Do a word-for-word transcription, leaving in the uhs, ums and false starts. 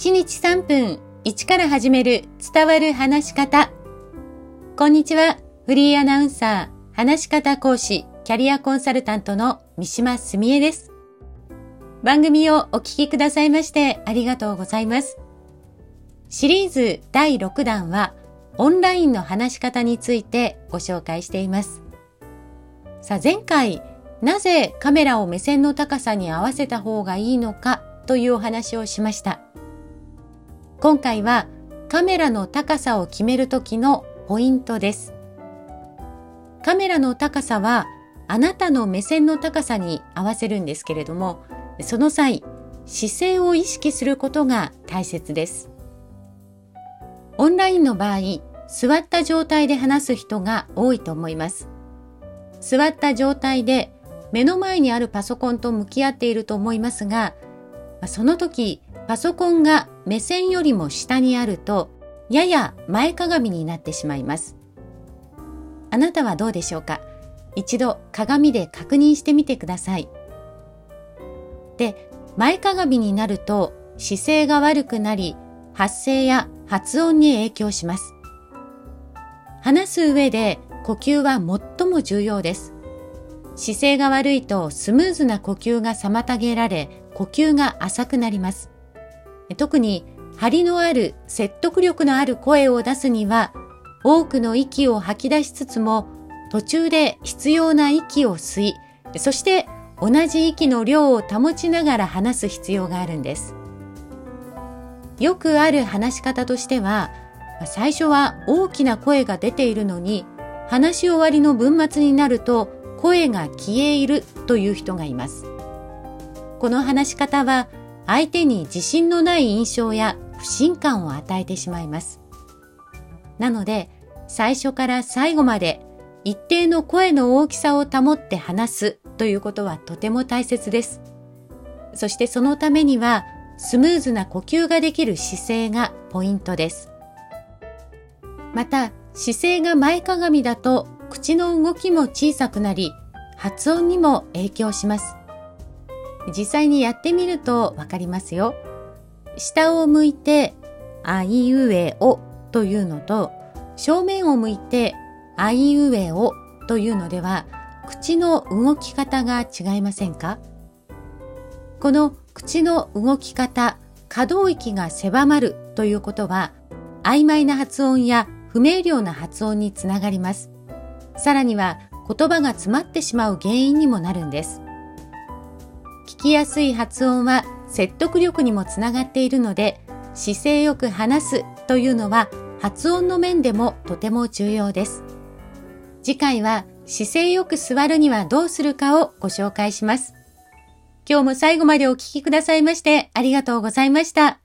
いちにちさんぷんいちから始める伝わる話し方。こんにちは、フリーアナウンサー、話し方講師、キャリアコンサルタントの三島澄江です。番組をお聞きくださいましてありがとうございます。シリーズだいろくだんはオンラインの話し方についてご紹介しています。さあ前回、なぜカメラを目線の高さに合わせた方がいいのかというお話をしました。今回はカメラの高さを決める時のポイントです。カメラの高さはあなたの目線の高さに合わせるんですけれども、その際、視線を意識することが大切です。オンラインの場合、座った状態で話す人が多いと思います。座った状態で目の前にあるパソコンと向き合っていると思いますが、その時、パソコンが目線よりも下にあると、やや前かがみになってしまいます。あなたはどうでしょうか？一度鏡で確認してみてください。で、前かがみになると姿勢が悪くなり、発声や発音に影響します。話す上で呼吸は最も重要です。姿勢が悪いとスムーズな呼吸が妨げられ、呼吸が浅くなります。特に張りのある説得力のある声を出すには、多くの息を吐き出しつつも、途中で必要な息を吸い、そして同じ息の量を保ちながら話す必要があるんです。よくある話し方としては、最初は大きな声が出ているのに、話し終わりの文末になると声が消えいるという人がいます。この話し方は相手に自信のない印象や不信感を与えてしまいます。なので最初から最後まで一定の声の大きさを保って話すということはとても大切です。そしてそのためにはスムーズな呼吸ができる姿勢がポイントです。また姿勢が前かがみだと口の動きも小さくなり発音にも影響します。実際にやってみるとわかりますよ。下を向いてあいうえおというのと、正面を向いてあいうえおというのでは口の動き方が違いませんか？この口の動き方、可動域が狭まるということは曖昧な発音や不明瞭な発音につながります。さらには言葉が詰まってしまう原因にもなるんです。聞きやすい発音は説得力にもつながっているので、姿勢よく話すというのは発音の面でもとても重要です。次回は姿勢よく座るにはどうするかをご紹介します。今日も最後までお聞きくださいましてありがとうございました。